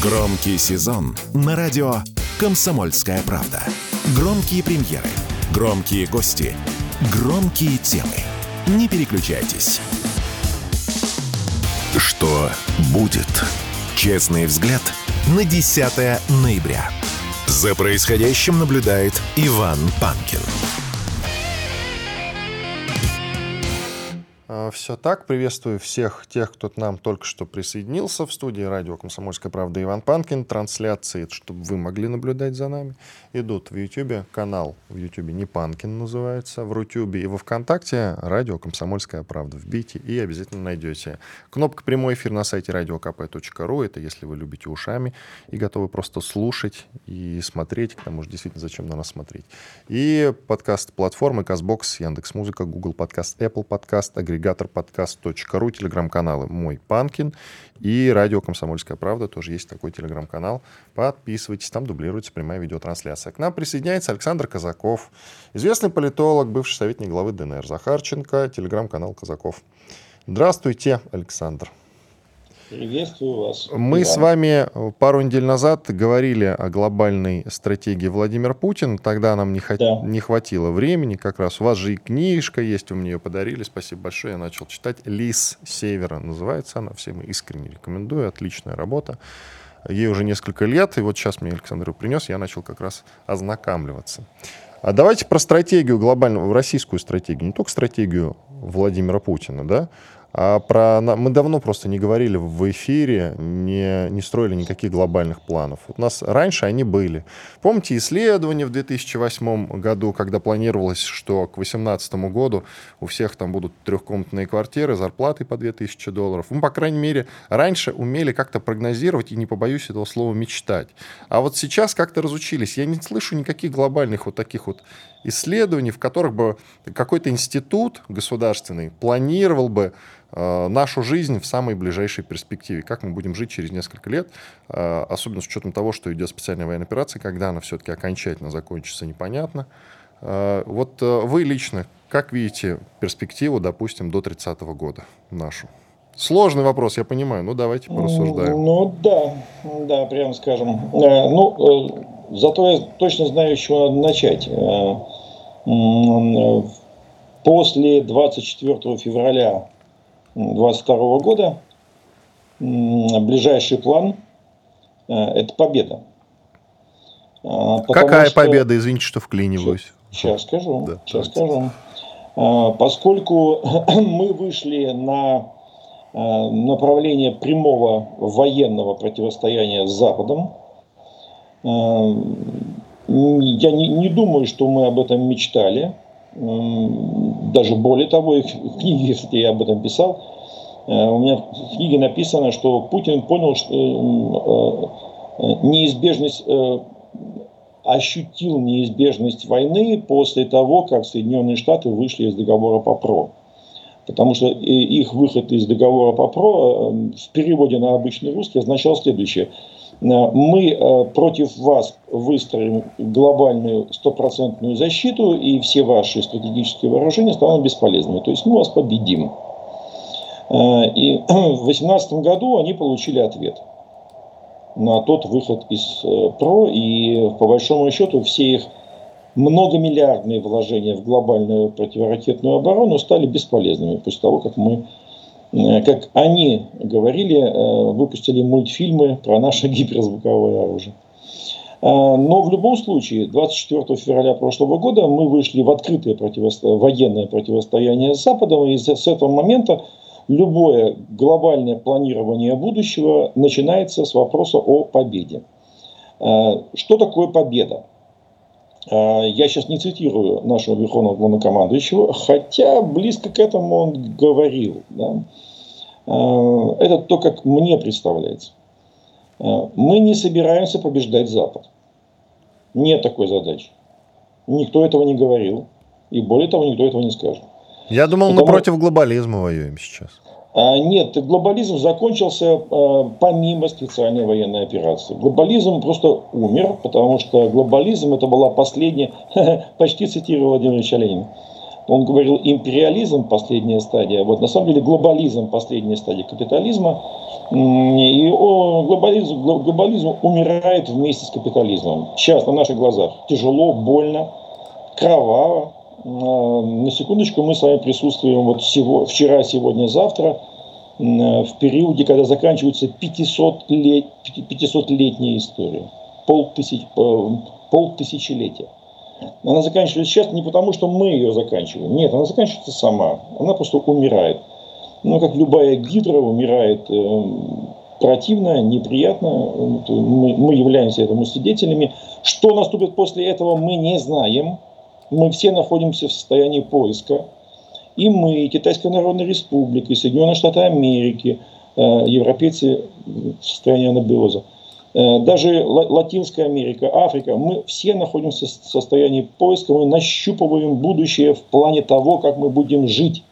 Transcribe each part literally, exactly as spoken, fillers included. Громкий сезон на радио «Комсомольская правда». Громкие премьеры, громкие гости, громкие темы. Не переключайтесь. Что будет? Честный взгляд на десятое ноября. За происходящим наблюдает Иван Панкин. Все так. Приветствую всех тех, кто к нам только что присоединился. В студии радио «Комсомольская правда» Иван Панкин. Трансляции, чтобы вы могли наблюдать за нами, идут в Ютьюбе. Канал в Ютьюбе не Панкин называется. В Рутюбе и во Вконтакте радио «Комсомольская правда». Вбейте и обязательно найдете. Кнопка «Прямой эфир» на сайте радио кей пи точка ру. Это если вы любите ушами и готовы просто слушать и смотреть. К тому же действительно зачем на нас смотреть. И подкаст-платформы Казбокс, Яндекс.Музыка, Google подкаст, Apple подкаст, агрегат подкаст точка ру, телеграм-каналы «Мой Панкин» и «Радио Комсомольская правда». Тоже есть такой телеграм-канал. Подписывайтесь, там дублируется прямая видеотрансляция. К нам присоединяется Александр Казаков, известный политолог, бывший советник главы ДНР Захарченко, телеграм-канал «Казаков». Здравствуйте, Александр. Приветствую вас. Мы да. с вами пару недель назад говорили о глобальной стратегии Владимира Путина. Тогда нам не, хот... да. не хватило времени как раз. У вас же и книжка есть, вы мне ее подарили. Спасибо большое, я начал читать. «Лис Севера» называется она. Всем искренне рекомендую. Отличная работа. Ей уже несколько лет. И вот сейчас мне Александр ее принес. Я начал как раз ознакомливаться. А давайте про стратегию глобальную, российскую стратегию. Не только стратегию Владимира Путина, да? А про... Мы давно просто не говорили в эфире, не, не строили никаких глобальных планов. Вот у нас раньше они были. Помните исследования в две тысячи восьмом году, когда планировалось, что к две тысячи восемнадцатому году у всех там будут трехкомнатные квартиры, зарплаты по две тысячи долларов. Мы, по крайней мере, раньше умели как-то прогнозировать и, не побоюсь этого слова, мечтать. А вот сейчас как-то разучились. Я не слышу никаких глобальных вот таких вот исследований, в которых бы какой-то институт государственный планировал бы нашу жизнь в самой ближайшей перспективе. Как мы будем жить через несколько лет, особенно с учетом того, что идет специальная военная операция, когда она все-таки окончательно закончится, непонятно. Вот вы лично как видите перспективу, допустим, до тридцатого года нашу? Сложный вопрос, я понимаю, но давайте порассуждаем. Ну да, да, прямо скажем. Ну, зато я точно знаю, с чего надо начать. После двадцать четвёртого февраля двадцать второго года ближайший план – это победа. Какая что... победа? Извините, что вклиниваюсь. Сейчас скажу. Да, сейчас скажу. Поскольку мы вышли на направление прямого военного противостояния с Западом, я не, не думаю, что мы об этом мечтали. Даже более того, и в книге, кстати, я об этом писал, у меня в книге написано, что Путин понял, что неизбежность, ощутил неизбежность войны после того, как Соединенные Штаты вышли из договора по ПРО. Потому что их выход из договора по ПРО в переводе на обычный русский означал следующее. Мы против вас выстроим глобальную стопроцентную защиту, и все ваши стратегические вооружения станут бесполезными. То есть мы вас победим. И в две тысячи восемнадцатом году они получили ответ на тот выход из ПРО. И по большому счету все их многомиллиардные вложения в глобальную противоракетную оборону стали бесполезными после того, как мы... Как они говорили, выпустили мультфильмы про наше гиперзвуковое оружие. Но в любом случае, двадцать четвёртого февраля прошлого года мы вышли в открытое противосто... военное противостояние с Западом, и с этого момента любое глобальное планирование будущего начинается с вопроса о победе. Что такое победа? Я сейчас не цитирую нашего верховного главнокомандующего, хотя близко к этому он говорил. Да? Это то, как мне представляется. Мы не собираемся побеждать Запад. Нет такой задачи. Никто этого не говорил. И более того, никто этого не скажет. Я думал, Потому... мы против глобализма воюем сейчас. Нет, глобализм закончился помимо специальной военной операции. Глобализм просто умер, потому что глобализм это была последняя, почти цитирую Владимира Ильича Ленина, Он говорил империализм – последняя стадия. Вот, на самом деле глобализм – последняя стадия капитализма. И он, глобализм, глобализм умирает вместе с капитализмом. Сейчас на наших глазах тяжело, больно, кроваво. На секундочку, мы с вами присутствуем вот всего, вчера, сегодня, завтра в периоде, когда заканчивается пятисотлетняя история, полтысяч, полтысячелетия. Она заканчивается сейчас не потому, что мы ее заканчиваем. Нет, она заканчивается сама. Она просто умирает. Но как любая гидра умирает э, противно, неприятно. Мы, мы являемся этому свидетелями. Что наступит после этого, мы не знаем. Мы все находимся в состоянии поиска. И мы, и Китайская Народная Республика, и Соединенные Штаты Америки, э, европейцы в состоянии анабиоза. Даже Латинская Америка, Африка, мы все находимся в состоянии поиска, мы нащупываем будущее в плане того, как мы будем жить.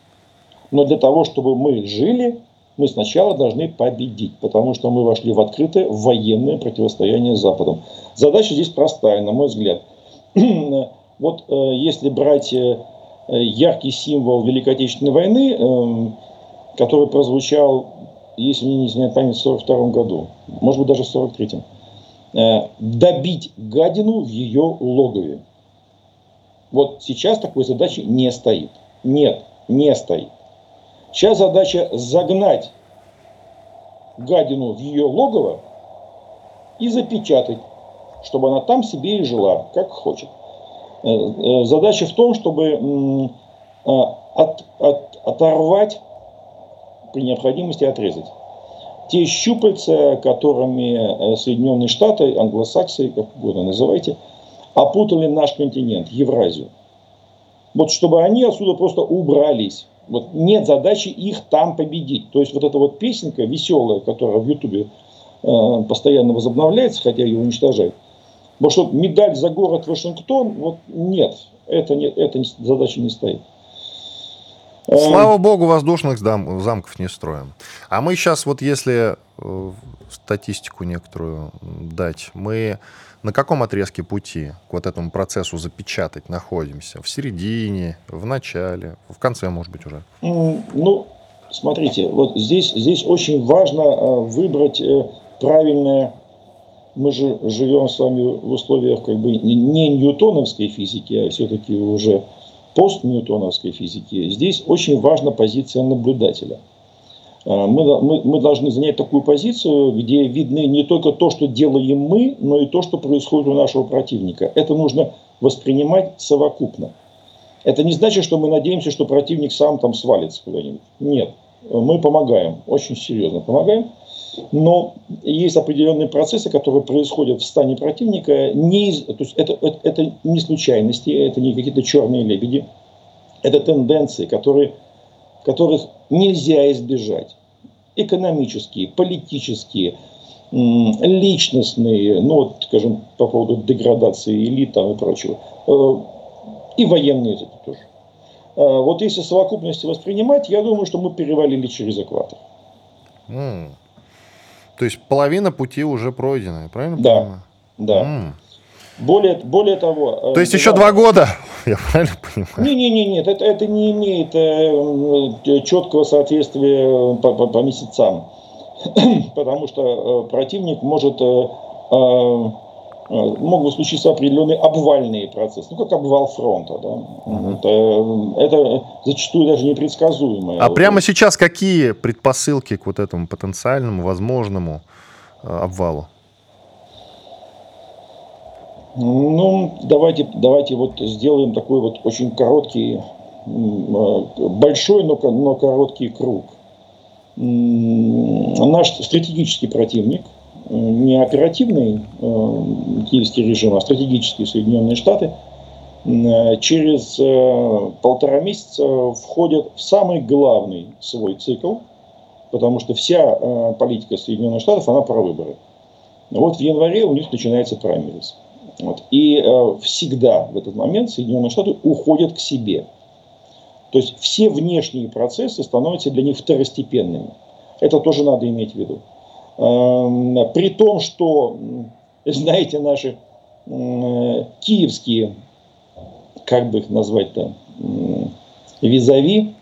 Но для того, чтобы мы жили, мы сначала должны победить, потому что мы вошли в открытое военное противостояние с Западом. Задача здесь простая, на мой взгляд. Вот если брать яркий символ Великой Отечественной войны, который прозвучал, если мне не изменяет память, в сорок втором году, может быть, даже в сорок третьем, добить гадину в ее логове. Вот сейчас такой задачи не стоит. Нет, не стоит. Сейчас задача загнать гадину в ее логово и запечатать, чтобы она там себе и жила, как хочет. Задача в том, чтобы от, от, оторвать, при необходимости отрезать. Те щупальца, которыми Соединенные Штаты, англосаксы, как угодно называйте, опутали наш континент, Евразию. Вот чтобы они отсюда просто убрались. Вот нет задачи их там победить. То есть вот эта вот песенка веселая, которая в Ютубе э, постоянно возобновляется, хотя ее уничтожают. Потому что медаль за город Вашингтон, вот нет, это, нет, эта задача не стоит. Слава богу, воздушных зам- замков не строим. А мы сейчас, вот если э, статистику некоторую дать, мы на каком отрезке пути к вот этому процессу запечатать находимся? В середине, в начале, в конце, может быть, уже? Ну, смотрите, вот здесь, здесь очень важно э, выбрать э, правильное. Мы же живем с вами в условиях как бы не ньютоновской физики, а все-таки уже... постньютоновской физики, здесь очень важна позиция наблюдателя. Мы, мы, мы должны занять такую позицию, где видны не только то, что делаем мы, но и то, что происходит у нашего противника. Это нужно воспринимать совокупно. Это не значит, что мы надеемся, что противник сам там свалится куда-нибудь. Нет. Мы помогаем, очень серьезно помогаем. Но есть определенные процессы, которые происходят в стане противника. Не, то есть это, это, это не случайности, это не какие-то черные лебеди. Это тенденции, которые, которых нельзя избежать. Экономические, политические, личностные, ну вот, скажем, по поводу деградации элит там и прочего. И военные тоже. Вот если совокупности воспринимать, я думаю, что мы перевалили через экватор. Mm. То есть половина пути уже пройдена, правильно? Да, понимаю? Да. Mm. Более, более того... То есть еще два года, я правильно понимаю? Нет, нет, нет, это, это не имеет э, четкого соответствия по, по, по месяцам. Потому что э, противник может... Э, э, могут случиться определенные обвальные процессы. Ну, как обвал фронта. Да? Угу. Это, это зачастую даже непредсказуемое. А вот прямо это. Сейчас какие предпосылки к вот этому потенциальному, возможному обвалу? Ну, давайте, давайте вот сделаем такой вот очень короткий, большой, но, но короткий круг. Наш стратегический противник, не оперативный э, киевский режим, а стратегические Соединенные Штаты, э, через э, полтора месяца входят в самый главный свой цикл, потому что вся э, политика Соединенных Штатов, она про выборы. Вот в январе у них начинается праймериз. Вот. И э, всегда в этот момент Соединенные Штаты уходят к себе. То есть все внешние процессы становятся для них второстепенными. Это тоже надо иметь в виду. При том, что, знаете, наши э, киевские, как бы их назвать-то, визави.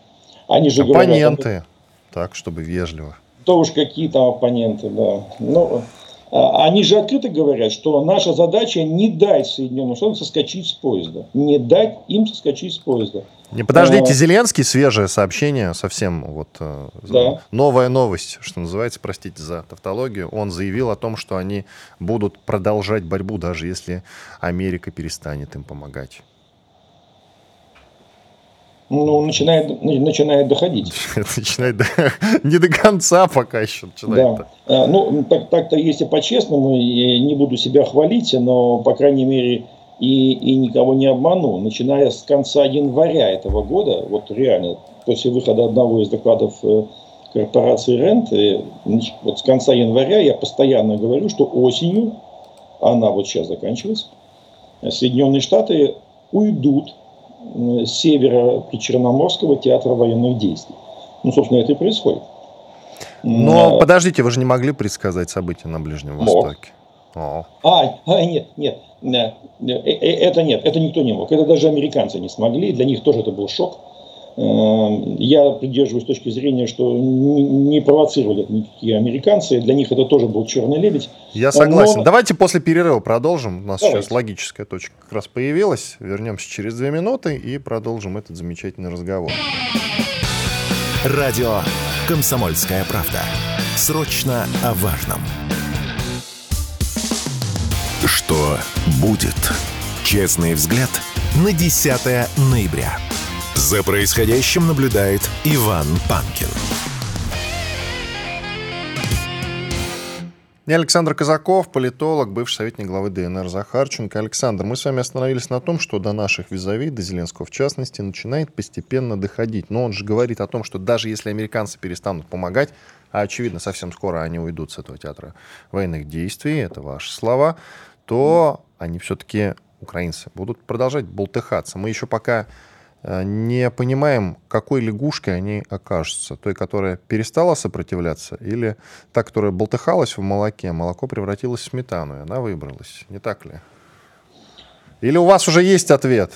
Они же оппоненты, говорят, так, чтобы вежливо. То уж какие там оппоненты, да. Ну, они же открыто говорят, что наша задача не дать Соединенным Штатам соскочить с поезда. Не дать им соскочить с поезда. Не подождите, а, Зеленский, свежее сообщение, совсем вот да. новая новость, что называется, простите за тавтологию. Он заявил о том, что они будут продолжать борьбу, даже если Америка перестанет им помогать. Ну, начинает, начинает доходить. Начинает не до конца пока еще. Да. Ну, так, так-то, если по-честному, я не буду себя хвалить, но, по крайней мере, и, и никого не обману. Начиная с конца января этого года, вот реально, после выхода одного из докладов корпорации РЭНД, вот с конца января я постоянно говорю, что осенью, она вот сейчас заканчивается, Соединенные Штаты уйдут с севера Причерноморского театра военных действий. Ну, собственно, это и происходит. Но а, подождите, вы же не могли предсказать события на Ближнем мог. Востоке? А, а, нет, нет. Это нет, это никто не мог. Это даже американцы не смогли. Для них тоже это был шок. Я придерживаюсь точки зрения, что не провоцировали никакие американцы. Для них это тоже был черный лебедь. Я согласен. Но... Давайте после перерыва продолжим. У нас Давайте. Сейчас логическая точка как раз появилась. Вернемся через две минуты и продолжим этот замечательный разговор. Радио «Комсомольская правда». Срочно о важном. Что будет? Честный взгляд на десятое ноября. За происходящим наблюдает Иван Панкин. Я Александр Казаков, политолог, бывший советник главы ДНР Захарченко. Александр, мы с вами остановились на том, что до наших визави, до Зеленского в частности, начинает постепенно доходить. Но он же говорит о том, что даже если американцы перестанут помогать, а очевидно, совсем скоро они уйдут с этого театра военных действий, это ваши слова, то они все-таки, украинцы, будут продолжать болтыхаться. Мы еще пока... не понимаем, какой лягушкой они окажутся. Той, которая перестала сопротивляться, или та, которая болтыхалась в молоке, молоко превратилось в сметану, и она выбралась. Не так ли? Или у вас уже есть ответ?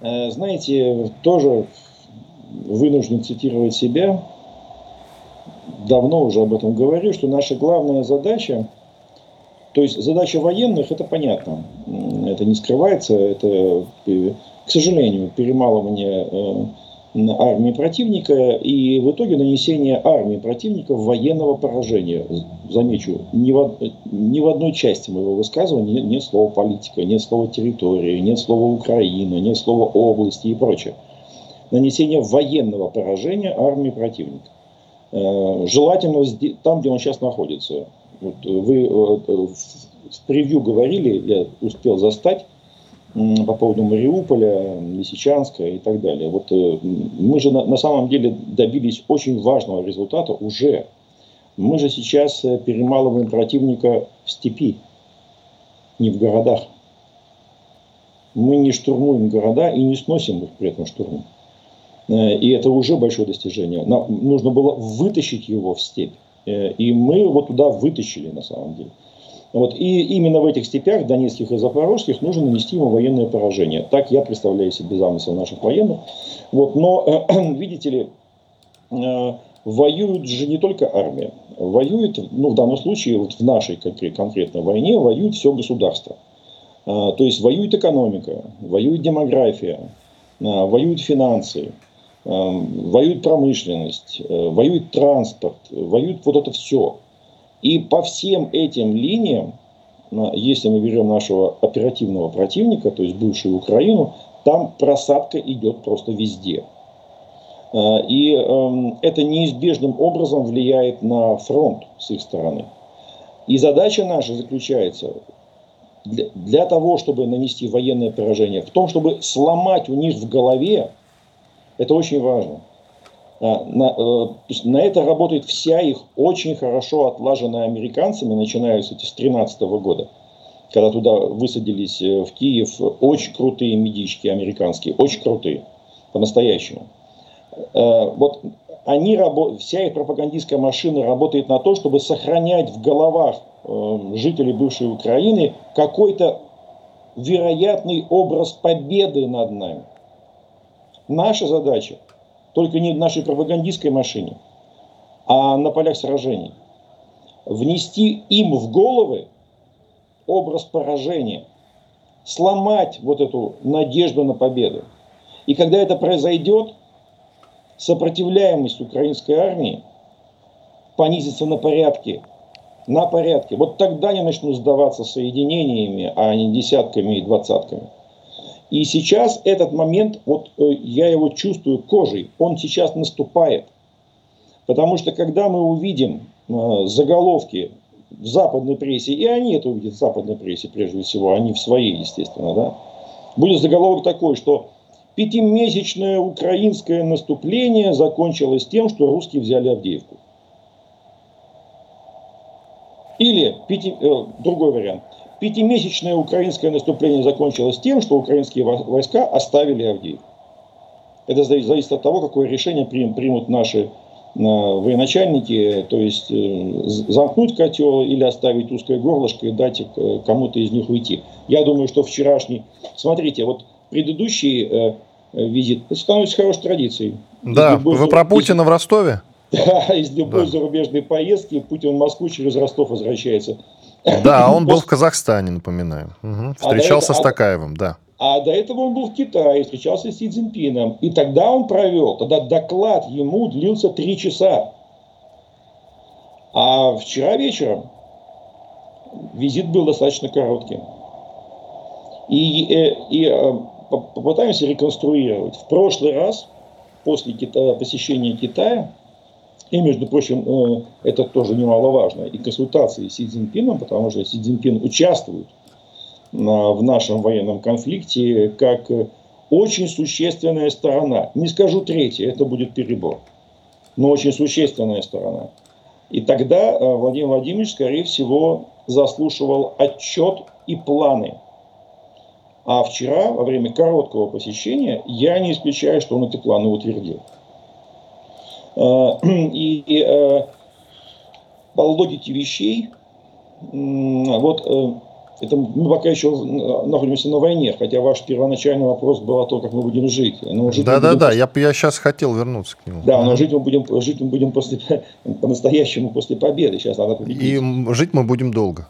Знаете, тоже вынужден цитировать себя. Давно уже об этом говорю, что наша главная задача, то есть задача военных, это понятно. Это не скрывается, это, к сожалению, перемалывание армии противника и в итоге нанесение армии противника военного поражения. Замечу, ни в, ни в одной части моего высказывания нет слова политика, нет слова территория, нет слова Украина, нет слова области и прочее. Нанесение военного поражения армии противника. Желательно там, где он сейчас находится. Вот вы в превью говорили, я успел застать, по поводу Мариуполя, Лисичанска и так далее. Вот мы же на, на самом деле добились очень важного результата уже. Мы же сейчас перемалываем противника в степи, не в городах. Мы не штурмуем города и не сносим их при этом штурмом. И это уже большое достижение. Нам нужно было вытащить его в степь. И мы его туда вытащили на самом деле. Вот. И именно в этих степях, донецких и запорожских, нужно нанести ему военное поражение. Так я представляю себе замысел наших военных. Вот. Но, видите ли, воюет же не только армия. Воюет, ну в данном случае, вот в нашей конкретной войне, воюет все государство. То есть воюет экономика, воюет демография, воюют финансы, воюет промышленность, воюет транспорт, воюет вот это все. И по всем этим линиям, если мы берем нашего оперативного противника, то есть бывшую Украину, там просадка идет просто везде. И это неизбежным образом влияет на фронт с их стороны. И задача наша заключается для, для того, чтобы нанести военное поражение, в том, чтобы сломать у них в голове, это очень важно. На, на это работает вся их очень хорошо отлаженная американцами, начиная с две тысячи тринадцатого года, когда туда высадились в Киев очень крутые медички американские, очень крутые, по-настоящему. Вот они, вся их пропагандистская машина работает на то, чтобы сохранять в головах жителей бывшей Украины какой-то вероятный образ победы над нами. Наша задача только не в нашей пропагандистской машине, а на полях сражений. Внести им в головы образ поражения, сломать вот эту надежду на победу. И когда это произойдет, сопротивляемость украинской армии понизится на порядки. На порядке. Вот тогда они начнут сдаваться соединениями, а не десятками и двадцатками. И сейчас этот момент, вот я его чувствую кожей, он сейчас наступает. Потому что когда мы увидим э, заголовки в западной прессе, и они это увидят в западной прессе прежде всего, они в своей, естественно, да, будет заголовок такой, что пятимесячное украинское наступление закончилось тем, что русские взяли Авдеевку. Или пяти, э, другой вариант. Пятимесячное украинское наступление закончилось тем, что украинские войска оставили Авдеевку. Это зависит от того, какое решение примут наши военачальники, то есть замкнуть котел или оставить узкое горлышко и дать кому-то из них уйти. Я думаю, что вчерашний... Смотрите, вот предыдущий э, визит становится хорошей традицией. Да, любой... вы про Путина в Ростове? Да, из любой да. зарубежной поездки Путин в Москву через Ростов возвращается. Да, он был в Казахстане, напоминаю. Угу. Встречался а с Токаевым, а... да. А до этого он был в Китае, встречался с Си Цзиньпином. И тогда он провел, тогда доклад ему длился три часа. А вчера вечером визит был достаточно коротким. И, и, и попытаемся реконструировать. В прошлый раз, после Китая, посещения Китая, и, между прочим, это тоже немаловажно, и консультации с Си Цзиньпином, потому что Си Цзиньпин участвует в нашем военном конфликте как очень существенная сторона. Не скажу третья, это будет перебор, но очень существенная сторона. И тогда Владимир Владимирович, скорее всего, заслушивал отчет и планы. А вчера, во время короткого посещения, я не исключаю, что он эти планы утвердил. И, и по логике вещей, вот... Это мы пока еще находимся на войне, хотя ваш первоначальный вопрос был о том, как мы будем жить. Да-да-да, будем... я, я сейчас хотел вернуться к нему. Да, но жить мы будем, жить мы будем после, по-настоящему после победы. Сейчас надо победить. И жить мы будем долго.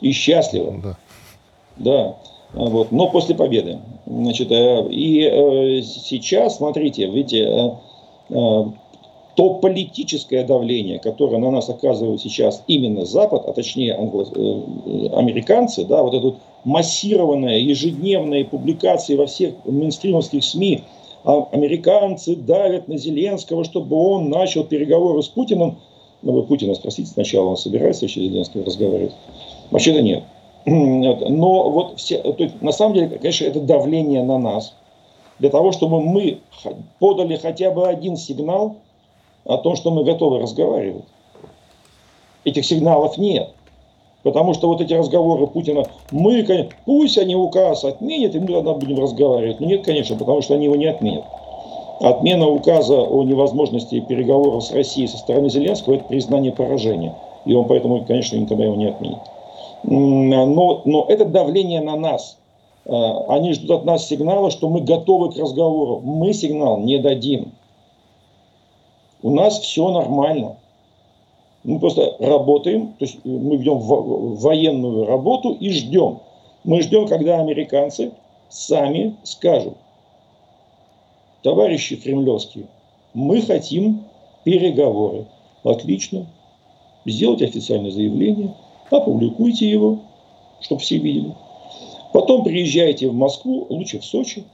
И счастливо. Да. Да. Вот. Но после победы. Значит, и сейчас, смотрите, видите, то политическое давление, которое на нас оказывает сейчас именно Запад, а точнее англо- американцы, да, вот эта массированная ежедневная публикация во всех мейнстримовских СМИ, американцы давят на Зеленского, чтобы он начал переговоры с Путиным. Ну, вы Путина спросите сначала, он собирается вообще с Зеленским разговаривать? Вообще-то нет. Но вот все, то есть, на самом деле, конечно, это давление на нас. Для того, чтобы мы подали хотя бы один сигнал о том, что мы готовы разговаривать. Этих сигналов нет. Потому что вот эти разговоры Путина, мы, конечно, пусть они указ отменят, и мы тогда будем разговаривать. Но нет, конечно, потому что они его не отменят. Отмена указа о невозможности переговоров с Россией со стороны Зеленского – это признание поражения. И он поэтому, конечно, никогда его не отменит. Но, но это давление на нас. Они ждут от нас сигнала, что мы готовы к разговору. Мы сигнал не дадим. У нас все нормально. Мы просто работаем, то есть мы ведем военную работу и ждем. Мы ждем, когда американцы сами скажут: товарищи кремлевские, мы хотим переговоры. Отлично. Сделайте официальное заявление, опубликуйте его, чтобы все видели. Потом приезжайте в Москву, лучше в Сочи.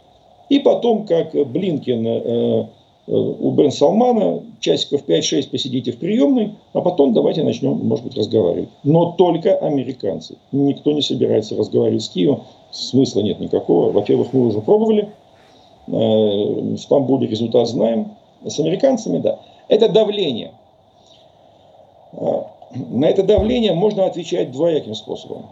И потом, как Блинкен... Э, у Бен Салмана часиков пять-шесть посидите в приемной, а потом давайте начнем, может быть, разговаривать. Но только американцы. Никто не собирается разговаривать с Киевом. Смысла нет никакого. Во-первых, мы уже пробовали. В Стамбуле результат знаем. С американцами, да. Это давление. На это давление можно отвечать двояким способом.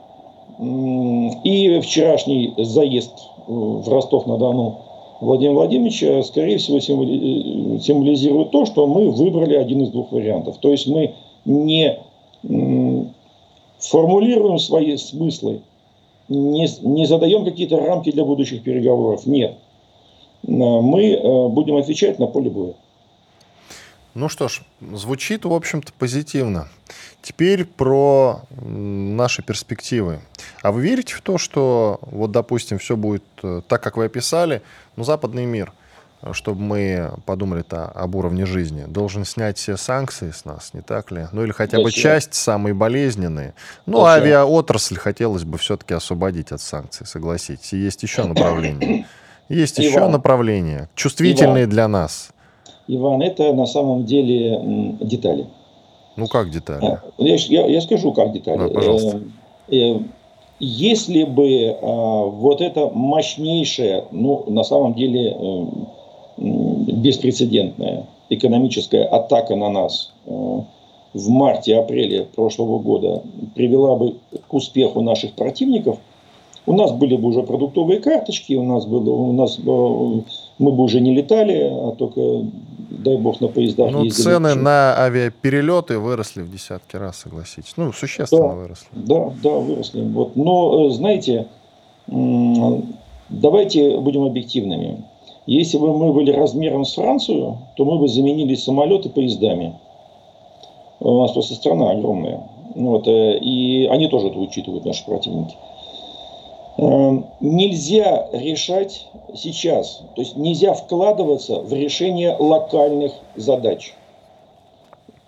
И вчерашний заезд в Ростов-на-Дону Владимира Владимировича, скорее всего, символизирует то, что мы выбрали один из двух вариантов. То есть мы не формулируем свои смыслы, не, не задаем какие-то рамки для будущих переговоров. Нет. мы будем отвечать на поле боя. Ну что ж, звучит, в общем-то, позитивно. Теперь про наши перспективы. А вы верите в то, что, вот, допустим, все будет так, как вы описали, но западный мир, чтобы мы подумали-то об уровне жизни, должен снять все санкции с нас, не так ли? Ну или хотя бы часть, самые болезненные. Ну, авиаотрасль хотелось бы все-таки освободить от санкций, согласитесь. И есть еще направление. Есть Иван. еще направления, чувствительные Иван. для нас. Иван, это на самом деле детали. Ну, как детали? Я, я, я скажу, как детали. Да, пожалуйста. Если бы вот это мощнейшее, ну, на самом деле беспрецедентная экономическая атака на нас в марте-апреле прошлого года привела бы к успеху наших противников, у нас были бы уже продуктовые карточки, у нас было, у нас мы бы уже не летали, а только, дай бог, на поездах ну, ездили. Цены на авиаперелеты выросли в десятки раз, согласитесь. Ну, существенно да, выросли. Да, да, выросли. Вот. Но, знаете, давайте будем объективными. Если бы мы были размером с Францию, то мы бы заменили самолеты поездами. У нас просто страна огромная. Вот. И они тоже это учитывают, наши противники. Нельзя решать сейчас, то есть нельзя вкладываться в решение локальных задач.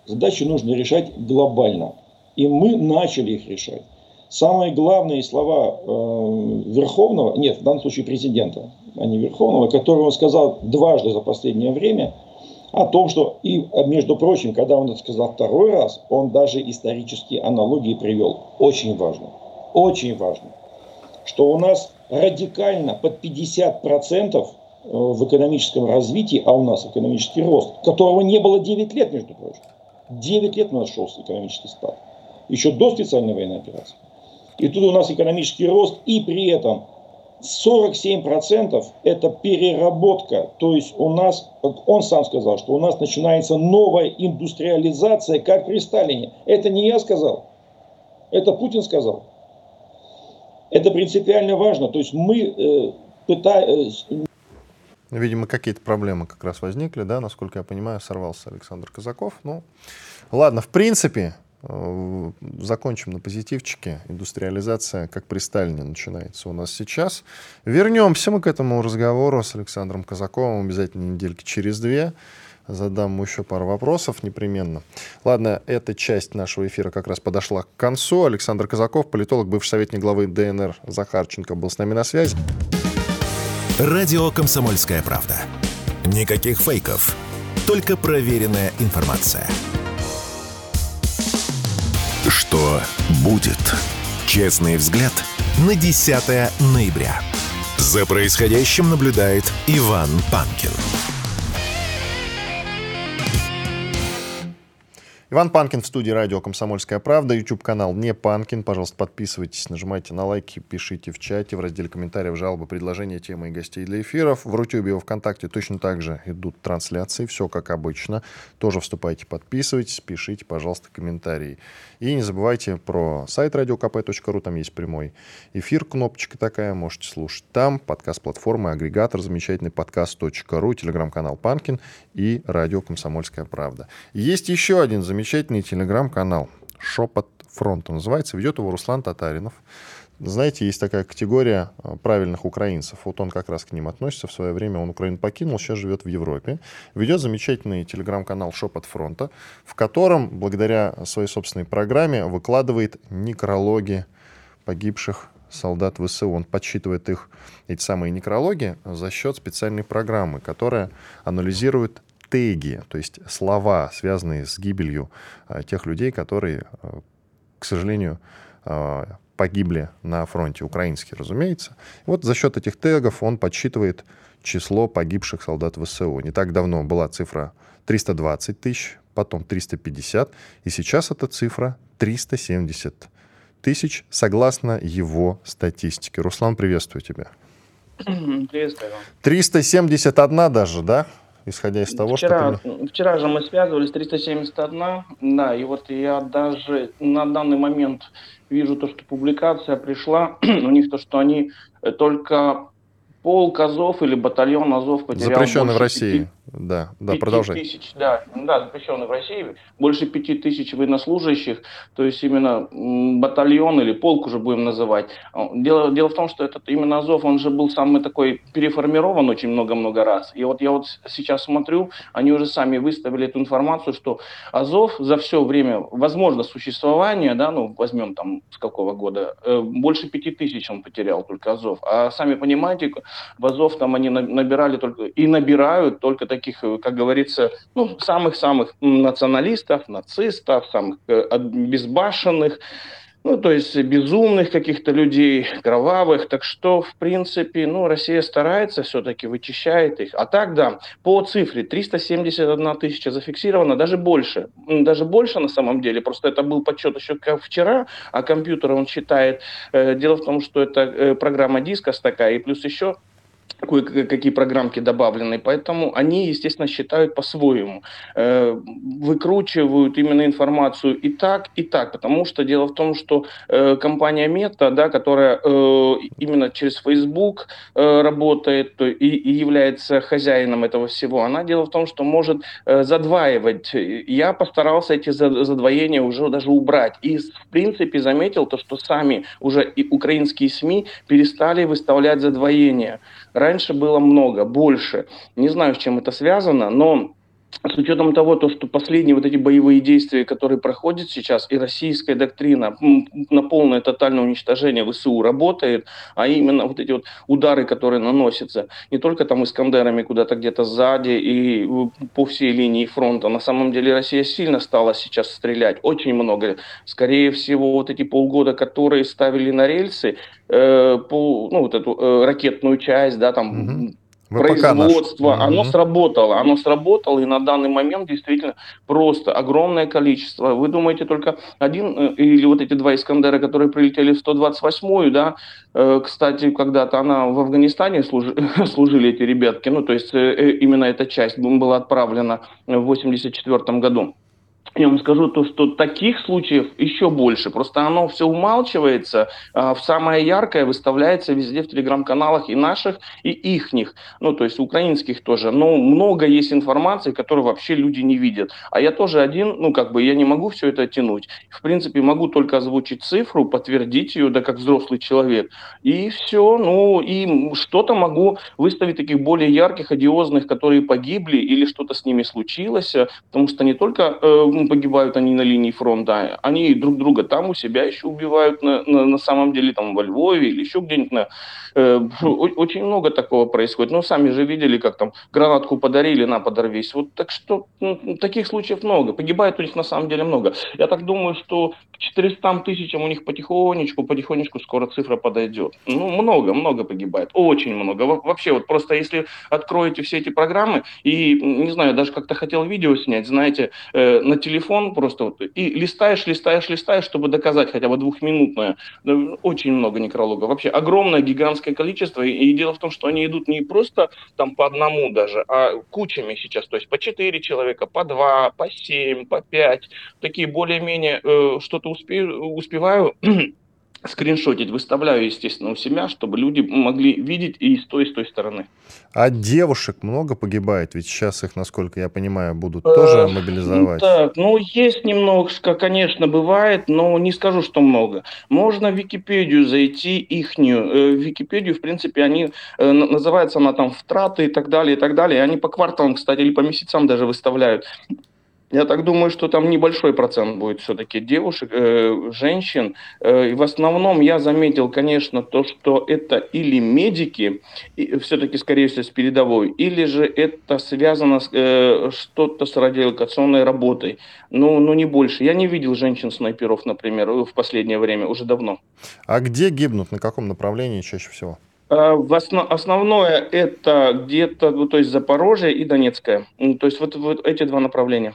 Задачи нужно решать глобально. И мы начали их решать. Самые главные слова э, Верховного, нет, в данном случае президента, а не Верховного, которого он сказал дважды за последнее время, о том, что, и, между прочим, когда он это сказал второй раз, он даже исторические аналогии привел. Очень важно, очень важно. Что у нас радикально под пятьдесят процентов в экономическом развитии, а у нас экономический рост, которого не было девять лет, между прочим. девять лет у нас шел экономический спад. Еще до специальной военной операции. И тут у нас экономический рост, и при этом сорок семь процентов это переработка. То есть у нас, он сам сказал, что у нас начинается новая индустриализация, как при Сталине. Это не я сказал, это Путин сказал. Это принципиально важно. То есть мы э, пытаемся... Видимо, какие-то проблемы как раз возникли, да? Насколько я понимаю, сорвался Александр Казаков. Ну, ладно, в принципе, э, закончим на позитивчике. Индустриализация, как при Сталине, начинается у нас сейчас. Вернемся мы к этому разговору с Александром Казаковым обязательно недельки через две. Задам ему еще пару вопросов непременно. Ладно, эта часть нашего эфира как раз подошла к концу. Александр Казаков, политолог, бывший советник главы ДНР Захарченко, был с нами на связи. Радио «Комсомольская правда». Никаких фейков, только проверенная информация. Что будет? Честный взгляд на десятое ноября. За происходящим наблюдает Иван Панкин. Иван Панкин в студии радио «Комсомольская правда», YouTube-канал «Не Панкин». Пожалуйста, подписывайтесь, нажимайте на лайки, пишите в чате, в разделе комментариев, жалобы, предложения, темы и гостей для эфиров. В Рутюбе и Вконтакте точно так же идут трансляции, все как обычно. Тоже вступайте, подписывайтесь, пишите, пожалуйста, комментарии. И не забывайте про сайт радио кей пи точка ру, там есть прямой эфир, кнопочка такая, можете слушать там. Подкаст-платформы, агрегатор, замечательный подкаст точка ру, телеграм-канал «Панкин» и радио «Комсомольская правда». Есть еще один замечательный Замечательный телеграм-канал «Шепот фронта» называется, ведет его Руслан Татаринов. Знаете, есть такая категория правильных украинцев. Вот он как раз к ним относится. В свое время он Украину покинул, сейчас живет в Европе. Ведет замечательный телеграм-канал «Шепот фронта», в котором, благодаря своей собственной программе, выкладывает некрологи погибших солдат ВСУ. Он подсчитывает их, эти самые некрологи, за счет специальной программы, которая анализирует теги, то есть слова, связанные с гибелью а, тех людей, которые, а, к сожалению, а, погибли на фронте, украинские, разумеется. И вот за счет этих тегов он подсчитывает число погибших солдат ВСУ. Не так давно была цифра триста двадцать тысяч, потом триста пятьдесят, и сейчас эта цифра триста семьдесят тысяч, согласно его статистике. Руслан, приветствую тебя. Приветствую. триста семьдесят один даже, да? Исходя из того, вчера, что... Ты... Вчера же мы связывались, триста семьдесят один, да, и вот я даже на данный момент вижу то, что публикация пришла, у них то, что они только полк АЗОВ или батальон АЗОВ потерял... Запрещенный в России, да, да, продолжай. Тысяч, да, да, запрещенный в России, больше пяти тысяч военнослужащих, то есть именно батальон или полк уже будем называть. Дело, дело в том, что этот именно АЗОВ, он же был самый такой переформирован очень много-много раз. И вот я вот сейчас смотрю, они уже сами выставили эту информацию, что АЗОВ за все время, возможно, существования, да, ну, возьмем там с какого года, больше пяти тысяч он потерял только АЗОВ. А сами понимаете, в АЗОВ там они набирали только и набирают только таких, как говорится, ну, самых-самых националистов, нацистов, самых безбашенных, ну, то есть безумных каких-то людей, кровавых. Так что, в принципе, ну, Россия старается все-таки, вычищает их. А так, да, по цифре триста семьдесят одна тысяча зафиксировано, даже больше. Даже больше на самом деле, просто это был подсчет еще как вчера, а компьютер он считает. Дело в том, что это программа Дискос такая, и плюс еще... какие программки добавлены, поэтому они, естественно, считают по-своему, выкручивают именно информацию и так, и так, потому что дело в том, что компания Мета, да, которая именно через Facebook работает и является хозяином этого всего, она, дело в том, что может задваивать. Я постарался эти задвоения уже даже убрать и, в принципе, заметил то, что сами уже и украинские СМИ перестали выставлять задвоения. Раньше было много, больше. Не знаю, с чем это связано, но с учетом того, то, что последние вот эти боевые действия, которые проходят сейчас, и российская доктрина на полное тотальное уничтожение ВСУ работает, а именно вот эти вот удары, которые наносятся, не только там искандерами куда-то где-то сзади и по всей линии фронта, на самом деле Россия сильно стала сейчас стрелять, очень много. Скорее всего, вот эти полгода, которые ставили на рельсы, э, по, ну, вот эту э, ракетную часть, да, там... Mm-hmm. Производство, оно mm-hmm. сработало, оно сработало, и на данный момент действительно просто огромное количество. Вы думаете, только один или вот эти два Искандера, которые прилетели в сто двадцать восьмую, да, э, кстати, когда-то она в Афганистане служи, служили эти ребятки, ну, то есть э, именно эта часть была отправлена в восемьдесят четвёртом году. Я вам скажу то, что таких случаев еще больше. Просто оно все умалчивается, а самое яркое выставляется везде в телеграм-каналах и наших, и ихних, ну, то есть украинских тоже. Но много есть информации, которую вообще люди не видят. А я тоже один, ну, как бы я не могу все это тянуть. В принципе, могу только озвучить цифру, подтвердить ее, да, как взрослый человек. И все, ну, и что-то могу выставить таких более ярких, одиозных, которые погибли или что-то с ними случилось. Потому что не только... Э, погибают они на линии фронта, они друг друга там у себя еще убивают, на, на, на самом деле, там во Львове или еще где-нибудь. На, э, очень много такого происходит. Ну, сами же видели, как там гранатку подарили, на, подорвись. Вот так что ну, таких случаев много. Погибает у них на самом деле много. Я так думаю, что к четырёмстам тысячам у них потихонечку, потихонечку скоро цифра подойдет. Ну, много, много погибает. Очень много. Во- вообще, вот просто если откроете все эти программы, и, не знаю, даже как-то хотел видео снять, знаете, э, на телефон просто вот, и листаешь, листаешь, листаешь, чтобы доказать хотя бы двухминутное. Очень много некрологов. Вообще огромное, гигантское количество. И, и дело в том, что они идут не просто там по одному даже, а кучами сейчас. То есть по четыре человека, по два, по семь, по пять. Такие более-менее э, что-то успею, успеваю... скриншотить, выставляю, естественно, у себя, чтобы люди могли видеть и с той, и с той стороны. А девушек много погибает? Ведь сейчас их, насколько я понимаю, будут тоже мобилизовать. Так, ну, есть немножко, конечно, бывает, но не скажу, что много. Можно в Википедию зайти, ихнюю. В Википедию, в принципе, они, называется она там «Втраты» и так далее, и так далее. Они по кварталам, кстати, или по месяцам даже выставляют. Я так думаю, что там небольшой процент будет все-таки девушек, э, женщин. Э, и в основном я заметил, конечно, то, что это или медики, и, все-таки, скорее всего, с передовой, или же это связано с, э, что-то с радиолокационной работой. Ну, ну, не больше. Я не видел женщин-снайперов, например, в последнее время, уже давно. А где гибнут, на каком направлении чаще всего? В основ, основное это где-то, ну, то есть Запорожье и Донецкое. То есть вот, вот эти два направления.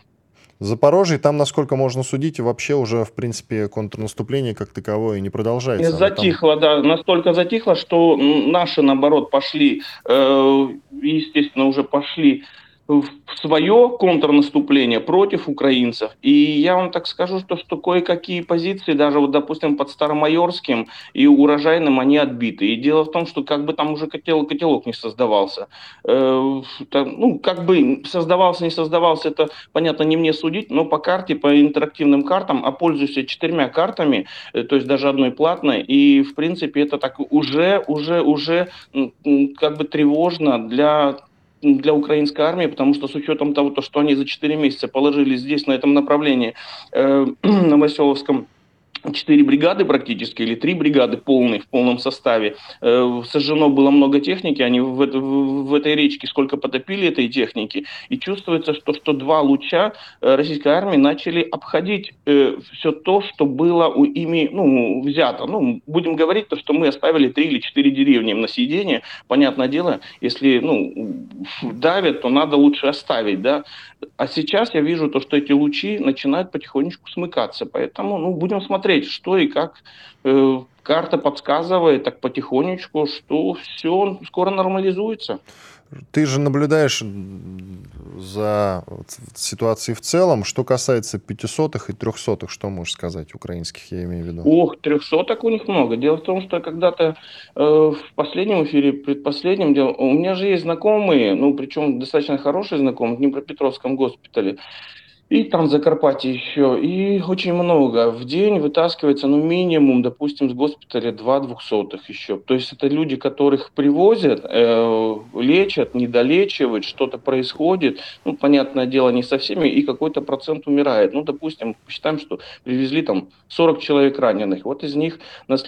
Запорожье, там, насколько можно судить, вообще уже, в принципе, контрнаступление как таковое не продолжается. Затихло, там... да, настолько затихло, что наши, наоборот, пошли, э, естественно, уже пошли в свое контрнаступление против украинцев. И я вам так скажу, что, что кое-какие позиции, даже, вот, допустим, под Старомайорским и Урожайным, они отбиты. И дело в том, что как бы там уже котел, котелок не создавался. Э, там, ну, как бы создавался, не создавался, это, понятно, не мне судить, но по карте, по интерактивным картам, а пользуюсь я четырьмя картами, то есть даже одной платной, и, в принципе, это так уже, уже, уже как бы тревожно для... для украинской армии, потому что с учетом того, что они за четыре месяца положили здесь, на этом направлении, э, на Новоселовском, четыре бригады практически, или три бригады полные, в полном составе. Э, сожжено было много техники, они в, это, в, в этой речке сколько потопили этой техники, и чувствуется, что, что два луча российской армии начали обходить э, все то, что было у ими ну, взято. Ну, будем говорить, то, что мы оставили три или четыре деревни на съедение, понятное дело, если ну, давят, то надо лучше оставить, да. А сейчас я вижу, то, что эти лучи начинают потихонечку смыкаться, поэтому ну, будем смотреть, что и как. Карта подсказывает так потихонечку, что все скоро нормализуется. Ты же наблюдаешь за ситуацией в целом. Что касается пятисотых и трехсотых, что можешь сказать, украинских, я имею в виду? Ох, трехсоток у них много. Дело в том, что когда-то э, в последнем эфире, предпоследнем, дело, у меня же есть знакомые, ну причем достаточно хорошие знакомые в Днепропетровском госпитале, и там Закарпатье еще, и очень много. В день вытаскивается, ну, минимум, допустим, с госпиталя два двухсотых еще. То есть это люди, которых привозят, э, лечат, недолечивают, что-то происходит. Ну, понятное дело, не со всеми, и какой-то процент умирает. Ну, допустим, считаем, что привезли там сорок человек раненых. Вот из них,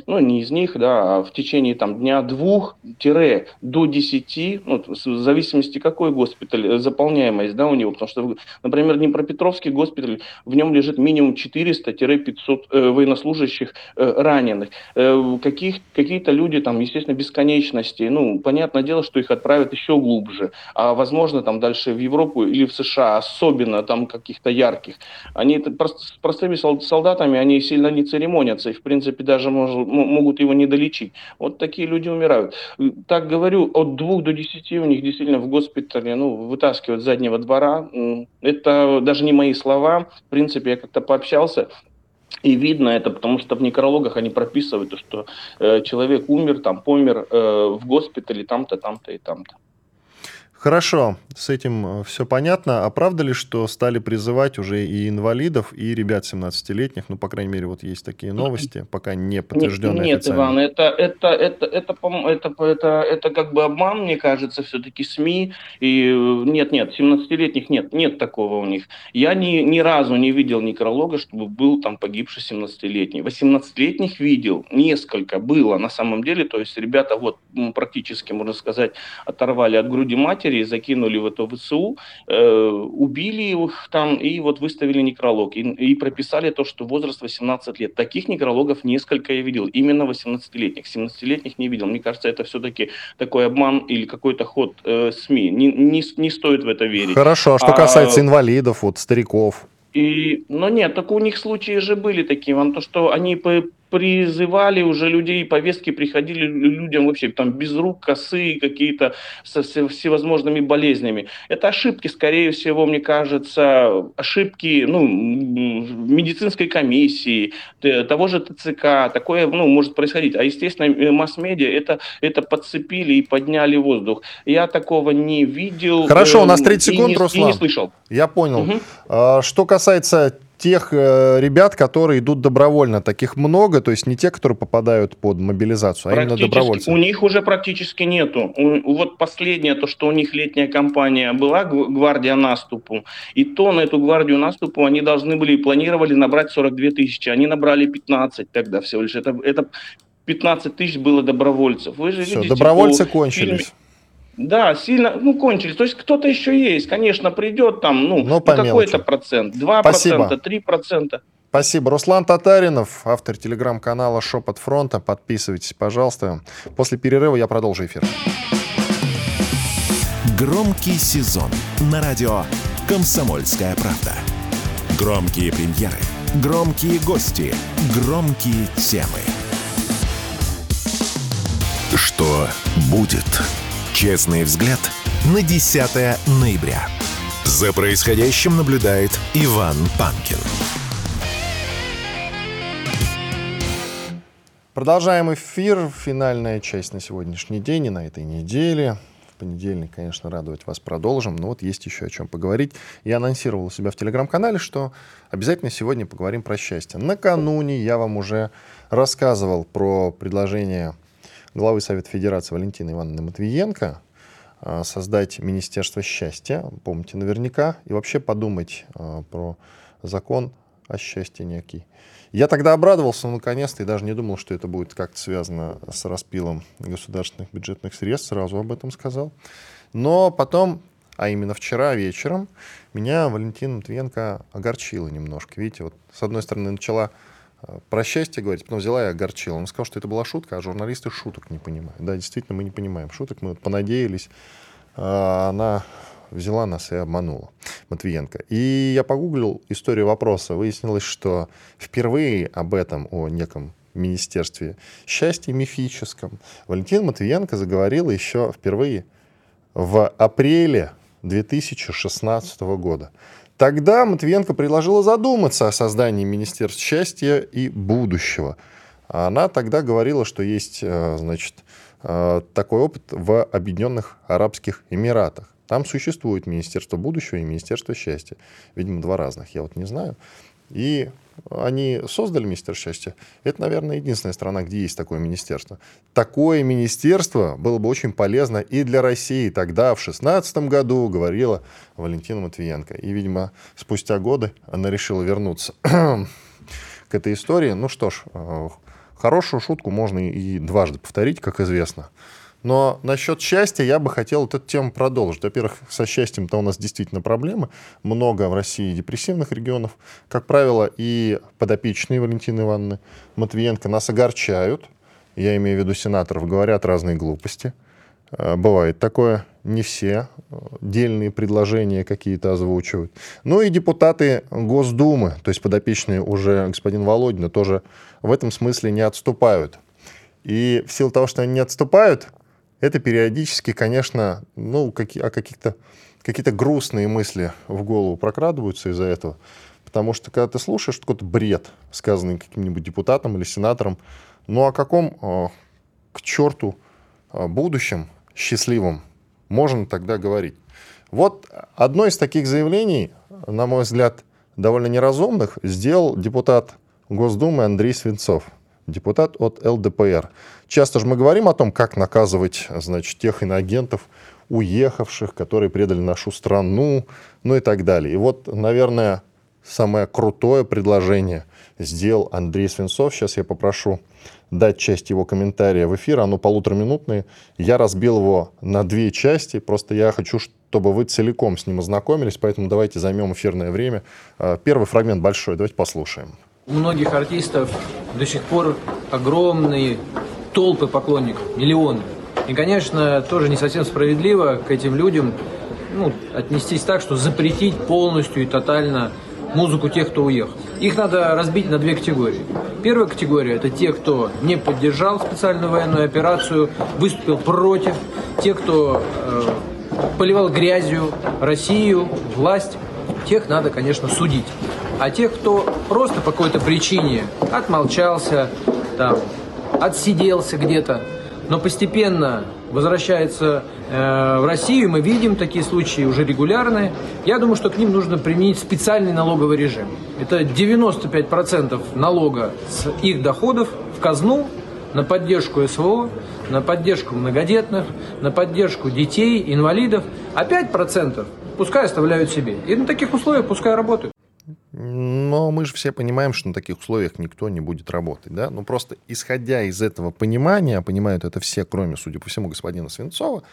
ну, не из них, да, а в течение там дня двух-десяти, ну, в зависимости, какой госпиталь, заполняемость, да, у него. Потому что, например, Днепропетровский госпиталь, в нем лежит минимум четыреста-пятьсот э, военнослужащих э, раненых. Э, каких, какие-то люди, там, естественно, бесконечности. Ну, понятное дело, что их отправят еще глубже. А возможно, там дальше в Европу или в США, особенно там каких-то ярких. Они это, прост, с простыми солдатами, они сильно не церемонятся и, в принципе, даже мож, могут его не долечить. Вот такие люди умирают. Так говорю, от двух до десяти у них действительно в госпитале ну, вытаскивают с заднего двора. Это даже не мои слова, в принципе, я как-то пообщался, и видно это, потому что в некрологах они прописывают, что э, человек умер, там, помер э, в госпитале, там-то, там-то и там-то. Хорошо, с этим все понятно. А правда ли, что стали призывать уже и инвалидов, и ребят семнадцатилетних? Ну, по крайней мере, вот есть такие новости, пока не подтвержденные нет, официально. Нет, Иван, это, это, это, это, это, это, это как бы обман, мне кажется, все-таки СМИ. И нет-нет, семнадцатилетних нет, нет такого у них. Я ни, ни разу не видел некролога, чтобы был там погибший семнадцатилетний. восемнадцатилетних видел, несколько было на самом деле. То есть ребята вот практически, можно сказать, оторвали от груди матери, закинули в это ВСУ, э, убили их там и вот выставили некролог. И, и прописали то, что возраст восемнадцать лет. Таких некрологов несколько я видел. Именно восемнадцатилетних. семнадцатилетних не видел. Мне кажется, это все-таки такой обман или какой-то ход э, СМИ. Не, не, не стоит в это верить. Хорошо. А что касается а... инвалидов, вот стариков? И, но нет, так у них случаи же были такие, то, что они призывали уже людей, повестки приходили людям вообще там без рук, косые какие-то, со всевозможными болезнями. Это ошибки, скорее всего, мне кажется, ошибки ну, медицинской комиссии, того же ТЦК, такое ну, может происходить. А, естественно, масс-медиа это, это подцепили и подняли воздух. Я такого не видел. Хорошо, у нас тридцать секунд, не, Руслан. И не слышал. Я понял. Угу. А, что касается тех э, ребят, которые идут добровольно, таких много, то есть не те, которые попадают под мобилизацию, а именно добровольцы. У них уже практически нету. У, вот последнее, то, что у них летняя кампания была, гвардия наступу, и то на эту гвардию наступу они должны были и планировали набрать сорок две тысячи, они набрали пятнадцать тогда всего лишь. Это, это пятнадцать тысяч было добровольцев. Вы же Все, видите, добровольцы кончились. Фильме. Да, сильно, ну, кончились. То есть кто-то еще есть, конечно, придет там, ну, ну какой-то процент, два процента, Спасибо. три процента. Спасибо. Руслан Татаринов, автор телеграм-канала «Шепот фронта». Подписывайтесь, пожалуйста. После перерыва я продолжу эфир. Громкий сезон на радио «Комсомольская правда». Громкие премьеры, громкие гости, громкие темы. Что будет? Честный взгляд на десятое ноября. За происходящим наблюдает Иван Панкин. Продолжаем эфир. Финальная часть на сегодняшний день и на этой неделе. В понедельник, конечно, радовать вас продолжим, но вот есть еще о чем поговорить. Я анонсировал у себя в Телеграм-канале, что обязательно сегодня поговорим про счастье. Накануне я вам уже рассказывал про предложение главы Совета Федерации Валентины Ивановны Матвиенко создать Министерство счастья, помните наверняка, и вообще подумать про закон о счастье некий. Я тогда обрадовался, ну, наконец-то, и даже не думал, что это будет как-то связано с распилом государственных бюджетных средств, сразу об этом сказал. Но потом, а именно вчера вечером, меня Валентина Матвиенко огорчила немножко. Видите, вот с одной стороны начала про счастье говорить, потом взяла и огорчила. Он сказал, что это была шутка, а журналисты шуток не понимают. Да, действительно, мы не понимаем шуток, мы вот понадеялись, а она взяла нас и обманула, Матвиенко. И я погуглил историю вопроса. Выяснилось, что впервые об этом, о неком министерстве счастья мифическом, Валентина Матвиенко заговорила еще впервые в апреле две тысячи шестнадцатого года. Тогда Матвиенко предложила задуматься о создании Министерства счастья и будущего. Она тогда говорила, что есть, значит, такой опыт в Объединенных Арабских Эмиратах. Там существует Министерство будущего и Министерство счастья. Видимо, два разных, я вот не знаю. И они создали Министерство счастья. Это, наверное, единственная страна, где есть такое министерство. Такое министерство было бы очень полезно и для России. Тогда, в шестнадцатом году, говорила Валентина Матвиенко. И, видимо, спустя годы она решила вернуться к этой истории. Ну что ж, хорошую шутку можно и дважды повторить, как известно. Но насчет счастья я бы хотел вот эту тему продолжить. Во-первых, со счастьем-то у нас действительно проблемы. Много в России депрессивных регионов. Как правило, и подопечные Валентины Ивановны Матвиенко нас огорчают. Я имею в виду сенаторов. Говорят разные глупости. Бывает такое. Не все дельные предложения какие-то озвучивают. Ну и депутаты Госдумы, то есть подопечные уже господин Володина, тоже в этом смысле не отступают. И в силу того, что они не отступают, это периодически, конечно, ну, какие, а каких-то, какие-то грустные мысли в голову прокрадываются из-за этого. Потому что, когда ты слушаешь какой-то бред, сказанный каким-нибудь депутатом или сенатором, ну, о каком, к черту, будущем счастливом можно тогда говорить? Вот одно из таких заявлений, на мой взгляд, довольно неразумных, сделал депутат Госдумы Андрей Свинцов. Депутат от эл дэ пэ эр. Часто же мы говорим о том, как наказывать, значит, тех иноагентов, уехавших, которые предали нашу страну, ну и так далее. И вот, наверное, самое крутое предложение сделал Андрей Свинцов. Сейчас я попрошу дать часть его комментария в эфир. Оно полутораминутное. Я разбил его на две части. Просто я хочу, чтобы вы целиком с ним ознакомились. Поэтому давайте займем эфирное время. Первый фрагмент большой. Давайте послушаем. У многих артистов до сих пор огромные толпы поклонников, миллионы. И, конечно, тоже не совсем справедливо к этим людям, ну, отнестись так, что запретить полностью и тотально музыку тех, кто уехал. Их надо разбить на две категории. Первая категория – это те, кто не поддержал специальную военную операцию, выступил против, те, кто э, поливал грязью Россию, власть, тех надо, конечно, судить. А тех, кто просто по какой-то причине отмолчался, там, отсиделся где-то, но постепенно возвращается э, в Россию, мы видим такие случаи уже регулярные, я думаю, что к ним нужно применить специальный налоговый режим. Это девяносто пять процентов налога с их доходов в казну на поддержку СВО, на поддержку многодетных, на поддержку детей, инвалидов, а пять процентов пускай оставляют себе. И на таких условиях пускай работают. Но мы же все понимаем, что на таких условиях никто не будет работать, да? Ну, просто исходя из этого понимания, понимают это все, кроме, судя по всему, господина Свинцова,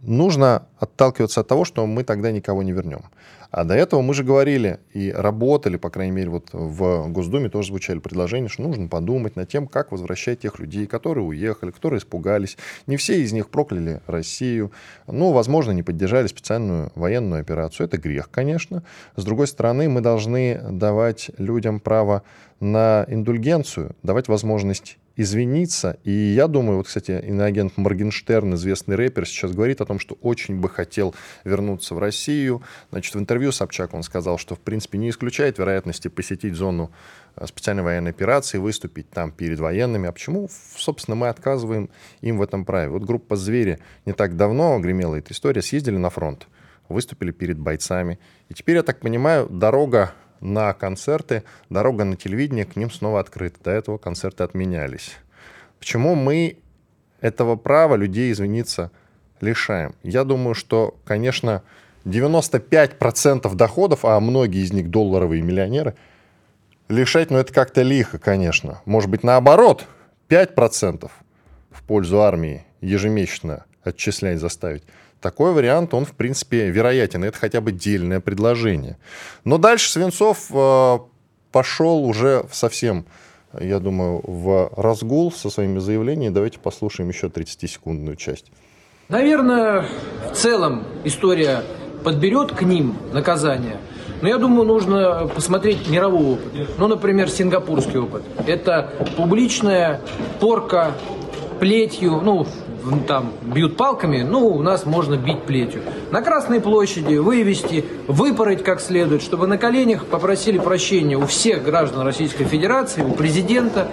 нужно отталкиваться от того, что мы тогда никого не вернем. А до этого мы же говорили и работали, по крайней мере, вот в Госдуме тоже звучали предложения, что нужно подумать над тем, как возвращать тех людей, которые уехали, которые испугались. Не все из них прокляли Россию. Ну, возможно, не поддержали специальную военную операцию. Это грех, конечно. С другой стороны, мы должны давать людям право на индульгенцию, давать возможность извиниться. И я думаю, вот, кстати, иноагент Моргенштерн, известный рэпер, сейчас говорит о том, что очень бы хотел вернуться в Россию. Значит, в интервью Собчак он сказал, что, в принципе, не исключает вероятности посетить зону специальной военной операции, выступить там перед военными. А почему, собственно, мы отказываем им в этом праве? Вот группа «Звери» не так давно гремела эта история, съездили на фронт, выступили перед бойцами. И теперь, я так понимаю, дорога на концерты, дорога на телевидение к ним снова открыта. До этого концерты отменялись. Почему мы этого права людей извиниться лишаем? Я думаю, что, конечно, девяносто пять процентов доходов, а многие из них долларовые миллионеры, лишать, ну, это как-то лихо, конечно. Может быть, наоборот, пять процентов в пользу армии ежемесячно отчислять, заставить. Такой вариант, он, в принципе, вероятен. Это хотя бы дельное предложение. Но дальше Свинцов э, пошел уже совсем, я думаю, в разгул со своими заявлениями. Давайте послушаем еще тридцатисекундную часть. Наверное, в целом история подберет к ним наказание. Но я думаю, нужно посмотреть мировой опыт. Ну, например, сингапурский опыт. Это публичная порка плетью, ну, там бьют палками, ну, у нас можно бить плетью. На Красной площади вывести, выпороть как следует, чтобы на коленях попросили прощения у всех граждан Российской Федерации, у президента.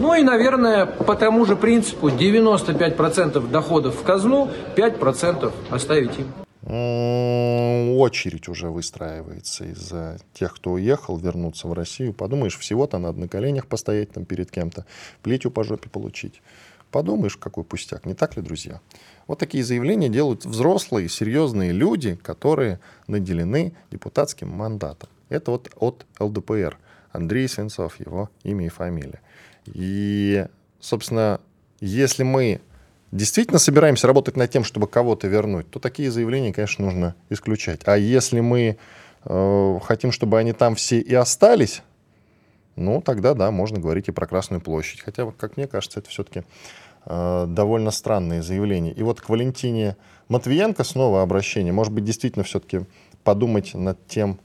Ну и, наверное, по тому же принципу девяносто пять процентов доходов в казну, пять процентов оставить им. Очередь уже выстраивается из-за тех, кто уехал, вернуться в Россию. Подумаешь, всего-то надо на коленях постоять там перед кем-то, плетью по жопе получить. Подумаешь, какой пустяк, не так ли, друзья? Вот такие заявления делают взрослые, серьезные люди, которые наделены депутатским мандатом. Это вот от ЛДПР. Андрей Свинцов, его имя и фамилия. И, собственно, если мы действительно собираемся работать над тем, чтобы кого-то вернуть, то такие заявления, конечно, нужно исключать. А если мы э, хотим, чтобы они там все и остались... Ну, тогда, да, можно говорить и про Красную площадь. Хотя, как мне кажется, это все-таки э, довольно странные заявления. И вот к Валентине Матвиенко снова обращение. Может быть, действительно все-таки подумать над тем,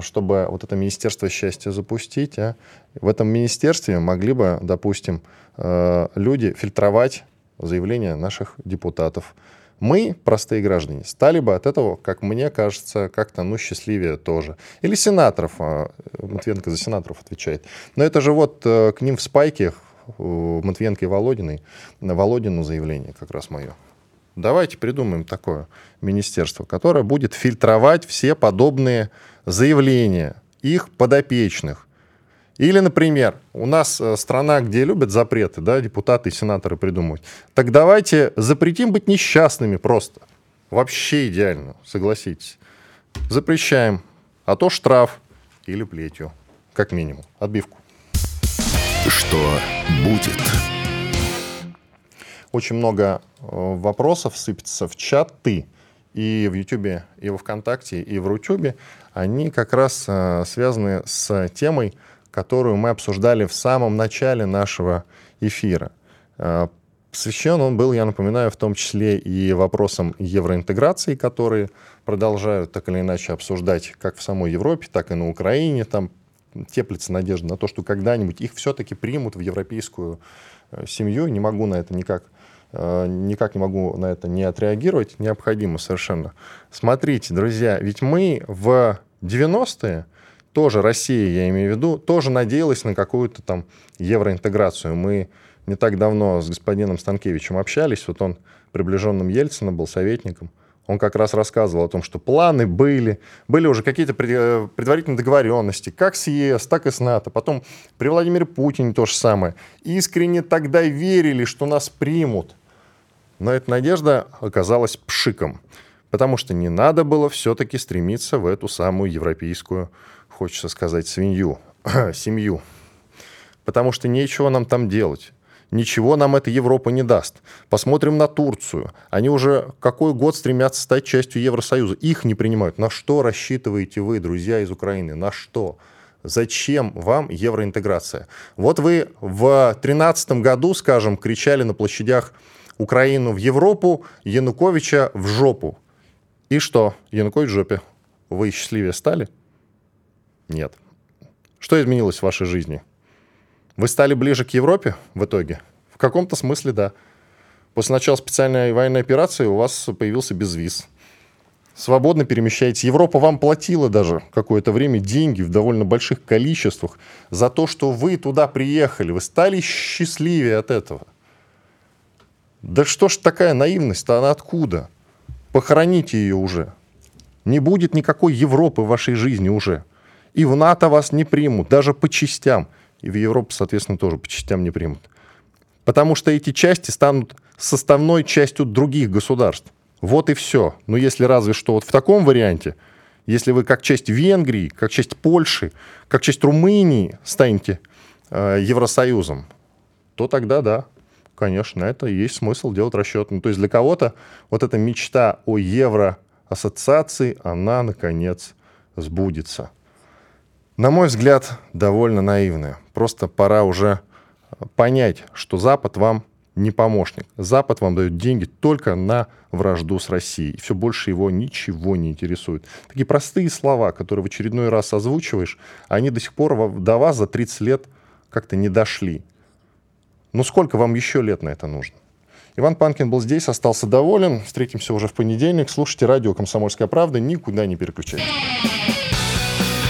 чтобы вот это Министерство счастья запустить. А? В этом министерстве могли бы, допустим, э, люди фильтровать заявления наших депутатов. Мы, простые граждане, стали бы от этого, как мне кажется, как-то, ну, счастливее тоже. Или сенаторов, Матвиенко за сенаторов отвечает. Но это же вот к ним в спайке, Матвиенко и Володиной, на Володину заявление как раз мое. Давайте придумаем такое министерство, которое будет фильтровать все подобные заявления их подопечных. Или, например, у нас страна, где любят запреты, да, депутаты и сенаторы придумывать. Так давайте запретим быть несчастными просто. Вообще идеально, согласитесь. Запрещаем. А то штраф или плетью. Как минимум. Отбивку. Что будет? Очень много вопросов сыпется в чаты. И в Ютьюбе, и во Вконтакте, и в Рутюбе. Они как раз связаны с темой, которую мы обсуждали в самом начале нашего эфира. Посвящен он был, я напоминаю, в том числе и вопросам евроинтеграции, которые продолжают так или иначе обсуждать как в самой Европе, так и на Украине. Там теплится надежда на то, что когда-нибудь их все-таки примут в европейскую семью. Не могу на это никак, никак не могу на это не отреагировать. Необходимо совершенно. Смотрите, друзья, ведь мы в девяностые тоже Россия, я имею в виду, тоже надеялась на какую-то там евроинтеграцию. Мы не так давно с господином Станкевичем общались, вот он приближенным Ельцина был, советником. Он как раз рассказывал о том, что планы были, были уже какие-то предварительные договоренности, как с ЕС, так и с НАТО. Потом при Владимире Путине то же самое. Искренне тогда верили, что нас примут. Но эта надежда оказалась пшиком, потому что не надо было все-таки стремиться в эту самую европейскую, хочется сказать, свинью, семью. Потому что нечего нам там делать. Ничего нам эта Европа не даст. Посмотрим на Турцию. Они уже какой год стремятся стать частью Евросоюза. Их не принимают. На что рассчитываете вы, друзья из Украины? На что? Зачем вам евроинтеграция? Вот вы в две тысячи тринадцатом году, скажем, кричали на площадях «Украину в Европу, Януковича в жопу». И что? Янукович в жопе. Вы счастливее стали? Нет. Что изменилось в вашей жизни? Вы стали ближе к Европе в итоге? В каком-то смысле, да. После начала специальной военной операции у вас появился безвиз. Свободно перемещаетесь. Европа вам платила даже какое-то время деньги в довольно больших количествах за то, что вы туда приехали. Вы стали счастливее от этого. Да что ж такая наивность-то, она откуда? Похороните ее уже. Не будет никакой Европы в вашей жизни уже. И в НАТО вас не примут, даже по частям. И в Европу, соответственно, тоже по частям не примут. Потому что эти части станут составной частью других государств. Вот и все. Но если разве что вот в таком варианте, если вы как часть Венгрии, как часть Польши, как часть Румынии станете э, Евросоюзом, то тогда да, конечно, это и есть смысл делать расчет. Ну, то есть для кого-то вот эта мечта о евроассоциации, она, наконец, сбудется. На мой взгляд, довольно наивная. Просто пора уже понять, что Запад вам не помощник. Запад вам дает деньги только на вражду с Россией. Все больше его ничего не интересует. Такие простые слова, которые в очередной раз озвучиваешь, они до сих пор до вас за тридцать лет как-то не дошли. Но сколько вам еще лет на это нужно? Иван Панкин был здесь, остался доволен. Встретимся уже в понедельник. Слушайте радио «Комсомольская правда». Никуда не переключайтесь.